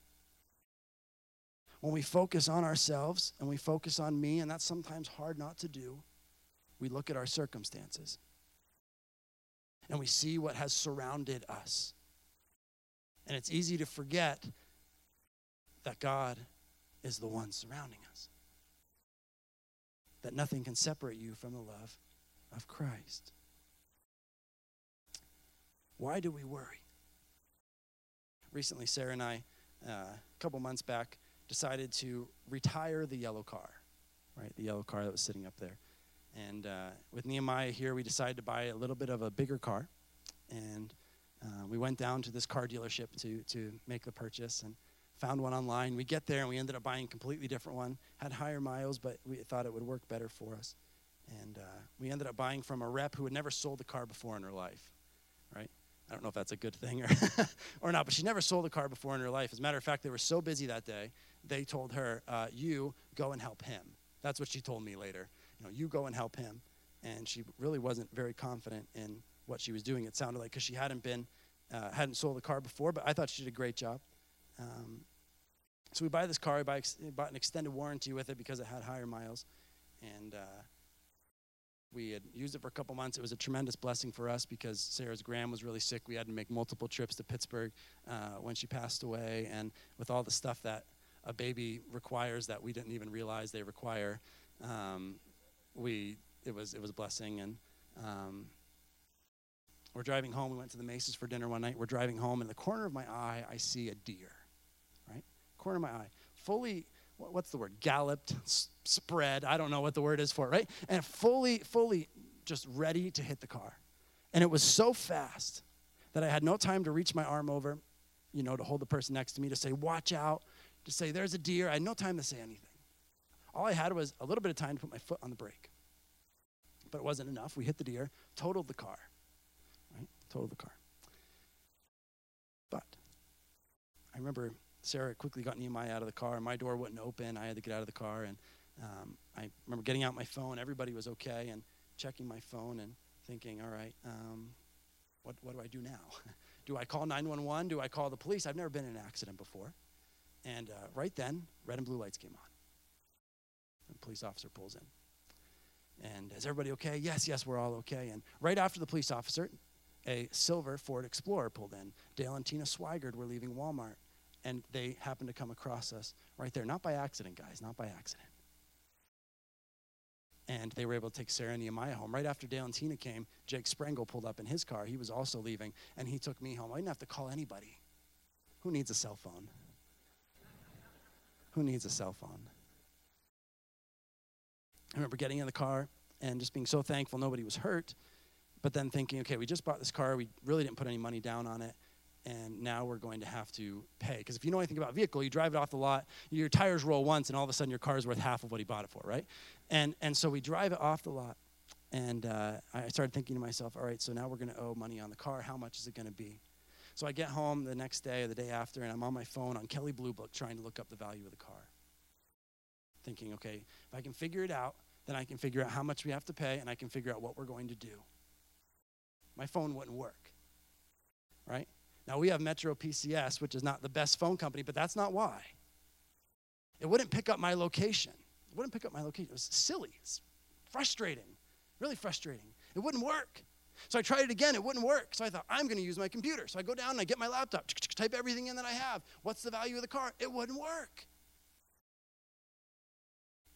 When we focus on ourselves and we focus on me, and that's sometimes hard not to do, we look at our circumstances and we see what has surrounded us. And it's easy to forget that God is the one surrounding us, that nothing can separate you from the love of Christ. Why do we worry? Recently, Sarah and I, a couple months back, decided to retire the yellow car, right? The yellow car that was sitting up there. And with Nehemiah here, we decided to buy a little bit of a bigger car. And we went down to this car dealership to make the purchase and found one online. We get there and we ended up buying a completely different one. Had higher miles, but we thought it would work better for us. And we ended up buying from a rep who had never sold a car before in her life, right? I don't know if that's a good thing or, or not, but she never sold a car before in her life. As a matter of fact, they were so busy that day, they told her, you go and help him. That's what she told me later. You know, you go and help him. And she really wasn't very confident in what she was doing, it sounded like, because she hadn't sold a car before, but I thought she did a great job. So we buy this car, we bought an extended warranty with it because it had higher miles. And we had used it for a couple months. It was a tremendous blessing for us because Sarah's gram was really sick. We had to make multiple trips to Pittsburgh when she passed away. And with all the stuff that a baby requires that we didn't even realize they require, it was a blessing. And we're driving home. We went to the Macy's for dinner one night. We're driving home. In the corner of my eye, I see a deer, right? Corner of my eye. Fully, what's the word? Galloped, spread. I don't know what the word is for it, right? And fully just ready to hit the car. And it was so fast that I had no time to reach my arm over, you know, to hold the person next to me, to say, watch out, to say, there's a deer. I had no time to say anything. All I had was a little bit of time to put my foot on the brake. But it wasn't enough. We hit the deer, totaled the car, right? Totaled the car. But I remember Sarah quickly got Nehemiah out of the car, and my door wouldn't open. I had to get out of the car, and I remember getting out my phone. Everybody was okay, and checking my phone and thinking, all right, what do I do now? Do I call 911? Do I call the police? I've never been in an accident before. And right then, red and blue lights came on. The police officer pulls in. And is everybody okay? Yes, we're all okay. And right after the police officer, a silver Ford Explorer pulled in. Dale and Tina Swigard were leaving Walmart, and they happened to come across us right there. Not by accident, guys, not by accident. And they were able to take Sarah and Nehemiah home. Right after Dale and Tina came, Jake Sprengel pulled up in his car. He was also leaving, and he took me home. I didn't have to call anybody. Who needs a cell phone? Who needs a cell phone? I remember getting in the car and just being so thankful nobody was hurt, but then thinking, okay, we just bought this car. We really didn't put any money down on it, and now we're going to have to pay. Because if you know anything about vehicle, you drive it off the lot, your tires roll once, and all of a sudden your car is worth half of what he bought it for, right? And so we drive it off the lot, and I started thinking to myself, all right, so now we're going to owe money on the car. How much is it going to be? So I get home the next day or the day after, and I'm on my phone on Kelly Blue Book trying to look up the value of the car. Thinking, okay, if I can figure it out, then I can figure out how much we have to pay, and I can figure out what we're going to do. My phone wouldn't work, right? Now, we have Metro PCS, which is not the best phone company, but that's not why. It wouldn't pick up my location. It wouldn't pick up my location. It was silly. It's frustrating, really frustrating. It wouldn't work. So I tried it again. It wouldn't work. So I thought, I'm going to use my computer. So I go down and I get my laptop, type everything in that I have. What's the value of the car? It wouldn't work.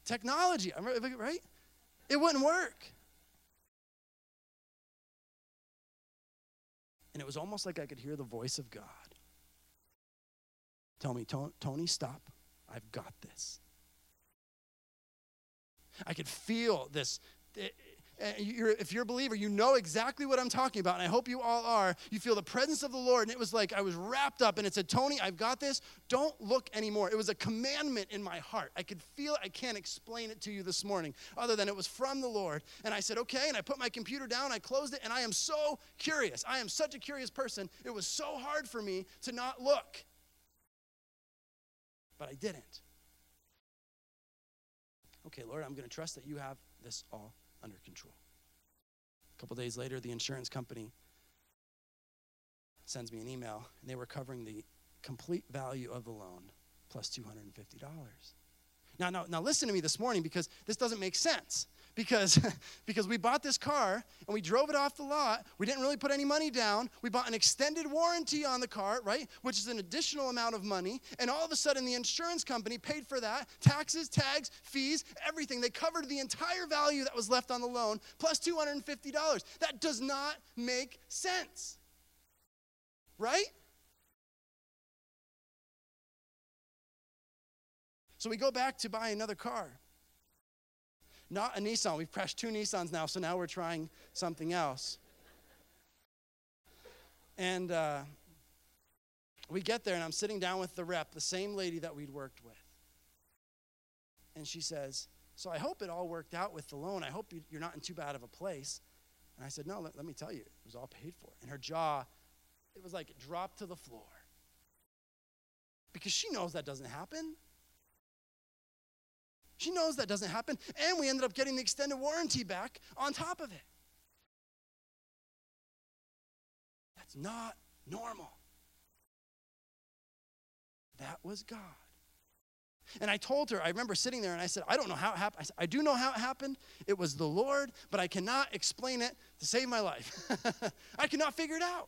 Technology, right? It wouldn't work. And it was almost like I could hear the voice of God tell me, Tony, stop. I've got this. I could feel this. If you're a believer, you know exactly what I'm talking about, and I hope you all are. You feel the presence of the Lord, and it was like I was wrapped up, and it said, Tony, I've got this. Don't look anymore. It was a commandment in my heart. I could feel it. I can't explain it to you this morning other than it was from the Lord. And I said, okay, and I put my computer down. I closed it, and I am so curious. I am such a curious person. It was so hard for me to not look, but I didn't. Okay, Lord, I'm going to trust that you have this all under control. A couple days later, the insurance company sends me an email, and they were covering the complete value of the loan plus $250. Now, listen to me this morning, because this doesn't make sense. Because we bought this car, and we drove it off the lot. We didn't really put any money down. We bought an extended warranty on the car, right, which is an additional amount of money. And all of a sudden, the insurance company paid for that, taxes, tags, fees, everything. They covered the entire value that was left on the loan, plus $250. That does not make sense, right? So we go back to buy another car. Not a Nissan. We've crashed 2 Nissans now, so now we're trying something else. And we get there, and I'm sitting down with the rep, the same lady that we'd worked with. And she says, So I hope it all worked out with the loan. I hope you're not in too bad of a place. And I said, no, let me tell you, it was all paid for. And her jaw, it was like it dropped to the floor. Because she knows that doesn't happen. She knows that doesn't happen. And we ended up getting the extended warranty back on top of it. That's not normal. That was God. And I told her, I remember sitting there and I said, I don't know how it happened. I said, I do know how it happened. It was the Lord, but I cannot explain it to save my life. I cannot figure it out.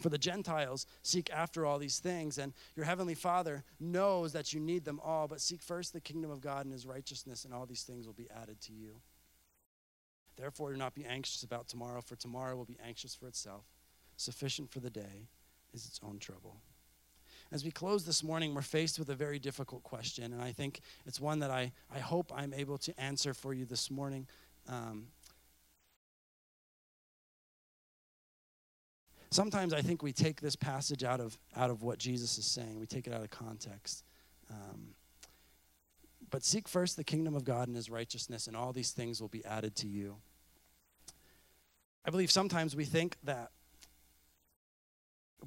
For the Gentiles seek after all these things, and your heavenly Father knows that you need them all, but seek first the kingdom of God and his righteousness, and all these things will be added to you. Therefore do not be anxious about tomorrow, for tomorrow will be anxious for itself. Sufficient for the day is its own trouble. As we close this morning, we're faced with a very difficult question, and I think it's one that I hope I'm able to answer for you this morning. Sometimes I think we take this passage out of what Jesus is saying. We take it out of context. But seek first the kingdom of God and his righteousness, and all these things will be added to you. I believe sometimes we think that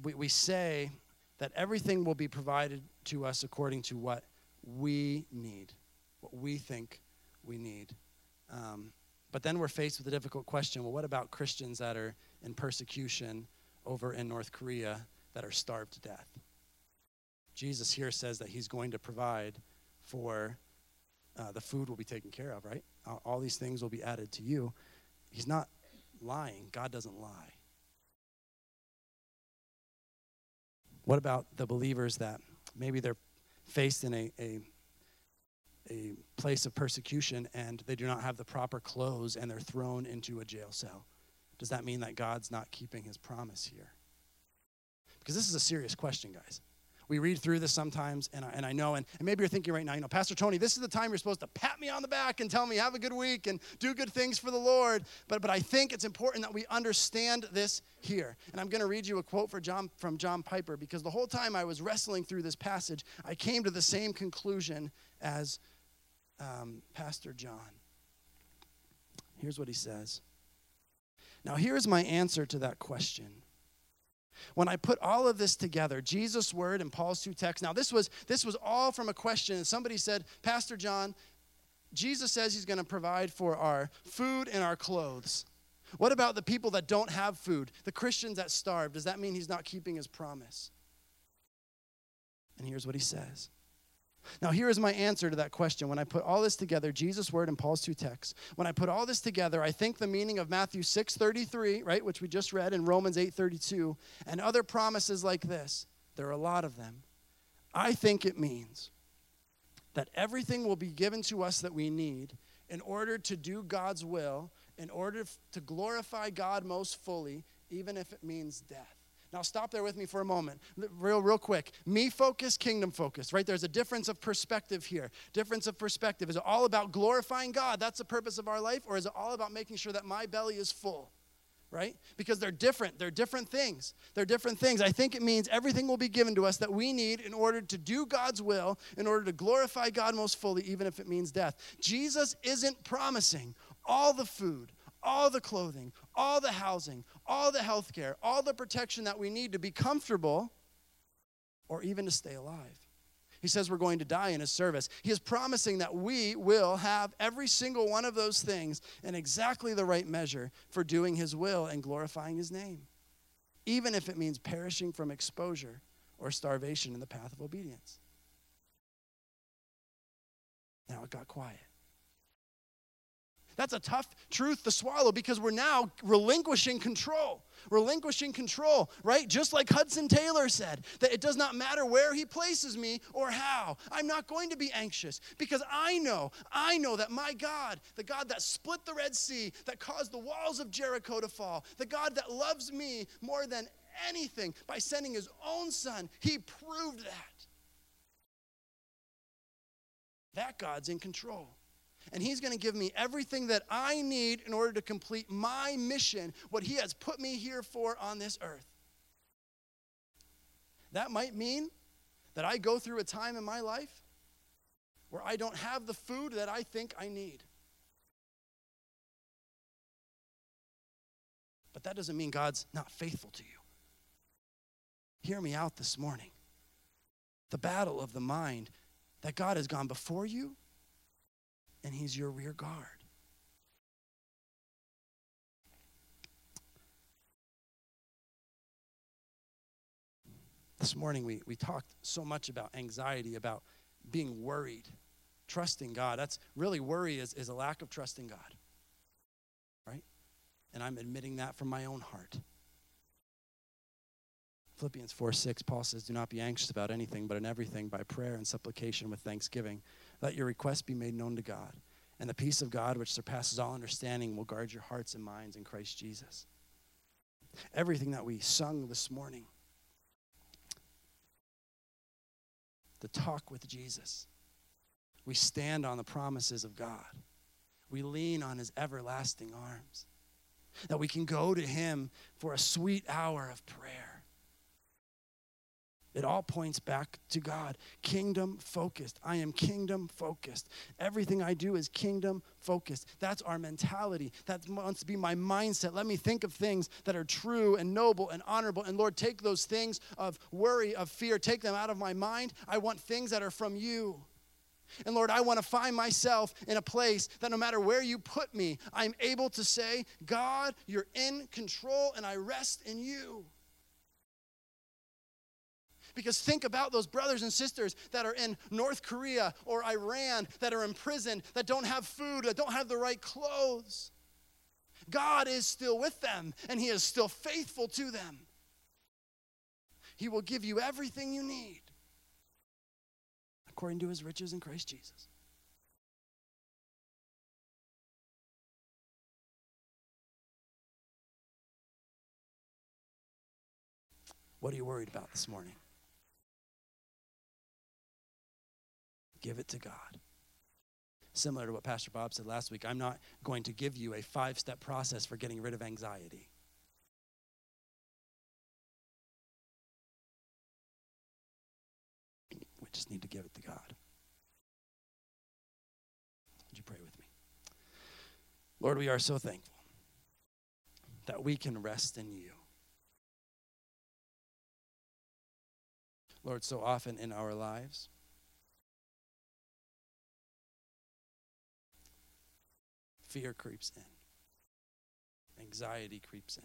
we say that everything will be provided to us according to what we need, what we think we need. But then we're faced with a difficult question. Well, what about Christians that are in persecution over in North Korea that are starved to death? Jesus here says that he's going to provide for the food will be taken care of, right? All these things will be added to you. He's not lying. God doesn't lie. What about the believers that maybe they're faced in a place of persecution and they do not have the proper clothes and they're thrown into a jail cell? Does that mean that God's not keeping his promise here? Because this is a serious question, guys. We read through this sometimes, and I know, and maybe you're thinking right now, you know, Pastor Tony, this is the time you're supposed to pat me on the back and tell me have a good week and do good things for the Lord. But I think it's important that we understand this here. And I'm going to read you a quote from John Piper, because the whole time I was wrestling through this passage, I came to the same conclusion as Pastor John. Here's what he says. Now, here is my answer to that question. When I put all of this together, Jesus' word and Paul's two texts. Now, this was all from a question. And somebody said, Pastor John, Jesus says he's going to provide for our food and our clothes. What about the people that don't have food, the Christians that starve? Does that mean he's not keeping his promise? And here's what he says. Now, here is my answer to that question. When I put all this together, Jesus' word and Paul's two texts, when I put all this together, I think the meaning of Matthew 6:33, right, which we just read, and Romans 8:32, and other promises like this, there are a lot of them. I think it means that everything will be given to us that we need in order to do God's will, in order to glorify God most fully, even if it means death. Now, stop there with me for a moment, real quick. Me focus, kingdom focus, right? There's a difference of perspective here. Difference of perspective. Is it all about glorifying God? That's the purpose of our life? Or is it all about making sure that my belly is full, right? Because they're different. They're different things. They're different things. I think it means everything will be given to us that we need in order to do God's will, in order to glorify God most fully, even if it means death. Jesus isn't promising all the food, all the clothing, all the housing, all the health care, all the protection that we need to be comfortable or even to stay alive. He says we're going to die in his service. He is promising that we will have every single one of those things in exactly the right measure for doing his will and glorifying his name, even if it means perishing from exposure or starvation in the path of obedience. Now it got quiet. That's a tough truth to swallow because we're now relinquishing control. Relinquishing control, right? Just like Hudson Taylor said, that it does not matter where he places me or how. I'm not going to be anxious because I know that my God, the God that split the Red Sea, that caused the walls of Jericho to fall, the God that loves me more than anything by sending his own son, he proved that. That God's in control. And he's going to give me everything that I need in order to complete my mission, what he has put me here for on this earth. That might mean that I go through a time in my life where I don't have the food that I think I need. But that doesn't mean God's not faithful to you. Hear me out this morning. The battle of the mind that God has gone before you, and he's your rear guard. This morning we talked so much about anxiety, about being worried, trusting God. That's really worry is a lack of trusting God, right? And I'm admitting that from my own heart. Philippians 4:6, Paul says, do not be anxious about anything, but in everything by prayer and supplication with thanksgiving. Let your requests be made known to God, and the peace of God, which surpasses all understanding, will guard your hearts and minds in Christ Jesus. Everything that we sung this morning, the talk with Jesus, we stand on the promises of God. We lean on his everlasting arms, that we can go to him for a sweet hour of prayer. It all points back to God. Kingdom focused. I am kingdom focused. Everything I do is kingdom focused. That's our mentality. That must be my mindset. Let me think of things that are true and noble and honorable. And Lord, take those things of worry, of fear. Take them out of my mind. I want things that are from you. And Lord, I want to find myself in a place that no matter where you put me, I'm able to say, God, you're in control and I rest in you. Because think about those brothers and sisters that are in North Korea or Iran, that are imprisoned, that don't have food, that don't have the right clothes. God is still with them, and he is still faithful to them. He will give you everything you need according to his riches in Christ Jesus. What are you worried about this morning? Give it to God. Similar to what Pastor Bob said last week, I'm not going to give you a 5-step process for getting rid of anxiety. We just need to give it to God. Would you pray with me? Lord, we are so thankful that we can rest in you. Lord, so often in our lives, fear creeps in. Anxiety creeps in.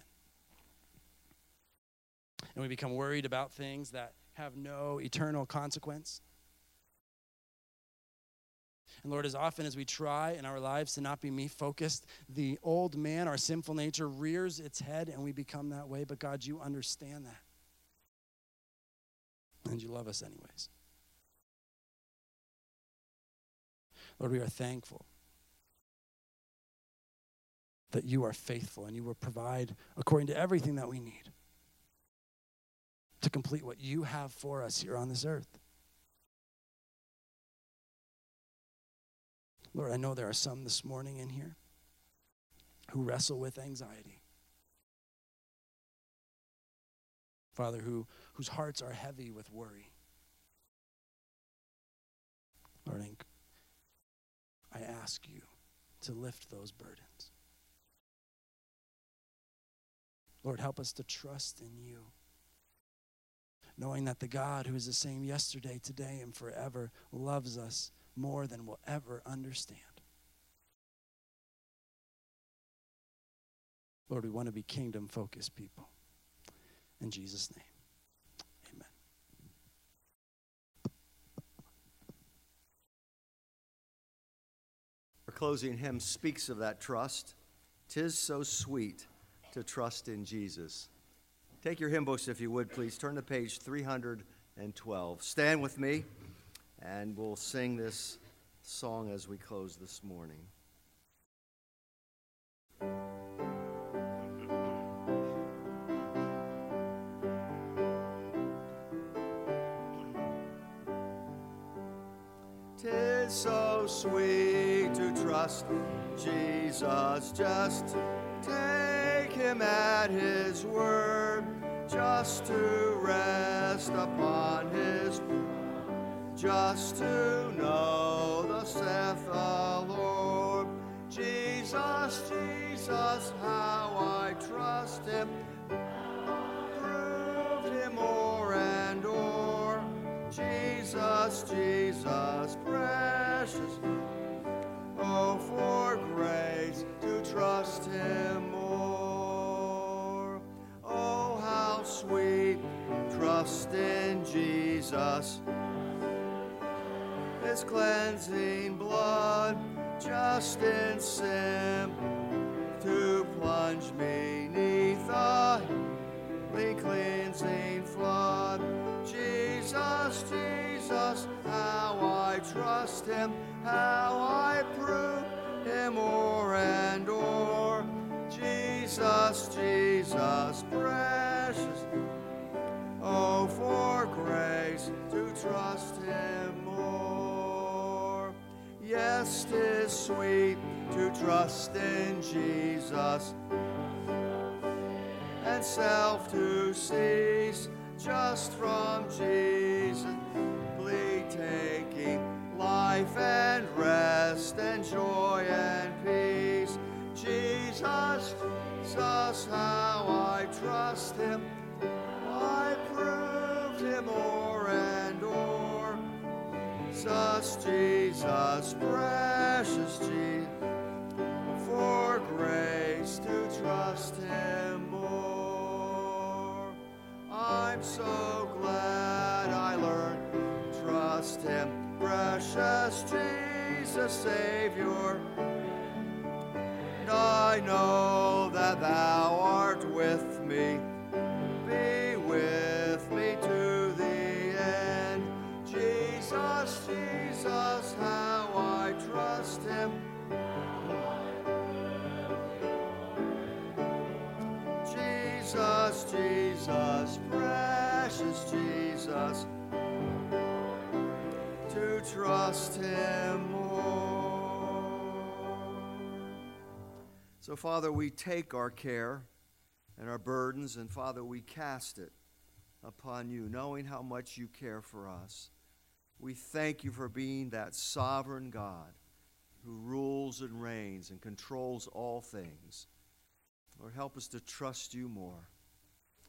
And we become worried about things that have no eternal consequence. And Lord, as often as we try in our lives to not be me-focused, the old man, our sinful nature, rears its head and we become that way. But God, you understand that. And you love us anyways. Lord, we are thankful that you are faithful and you will provide according to everything that we need to complete what you have for us here on this earth. Lord, I know there are some this morning in here who wrestle with anxiety. Father, whose hearts are heavy with worry. Lord, I ask you to lift those burdens. Lord, help us to trust in you, knowing that the God who is the same yesterday, today, and forever loves us more than we'll ever understand. Lord, we want to be kingdom-focused people. In Jesus' name. closing hymn speaks of that trust. 'Tis so sweet to trust in Jesus. Take your hymn books, if you would, please. Turn to page 312. Stand with me, and we'll sing this song as we close this morning. Tis so sweet to trust Jesus, just take him at his word, just to rest upon his word, just to know, thus saith the Lord. Jesus, Jesus, how I trust him, proved him o'er and o'er. Jesus, Jesus, precious, oh, for grace to trust him more. Oh, how sweet trust in Jesus, his cleansing blood, just in simple to plunge me neath the heavenly cleansing flood. Jesus, Jesus, how I trust him, how I prove him o'er and o'er. Jesus, Jesus, precious, oh, for grace to trust him more. Yes, 'tis sweet to trust in Jesus, and self to cease, just from Jesus taking life and rest and joy and peace. Jesus, Jesus, how I trust him, I proved him o'er and o'er. Jesus, Jesus, precious Jesus, for grace to trust him more. I'm so glad I learned trust him, precious Jesus, Savior. And I know that thou art with me, be with me to the end. Jesus, Jesus, how I trust him. Jesus, Jesus, precious Jesus, to trust him more. So, Father, we take our care and our burdens, and, Father, we cast it upon you, knowing how much you care for us. We thank you for being that sovereign God who rules and reigns and controls all things. Lord, help us to trust you more.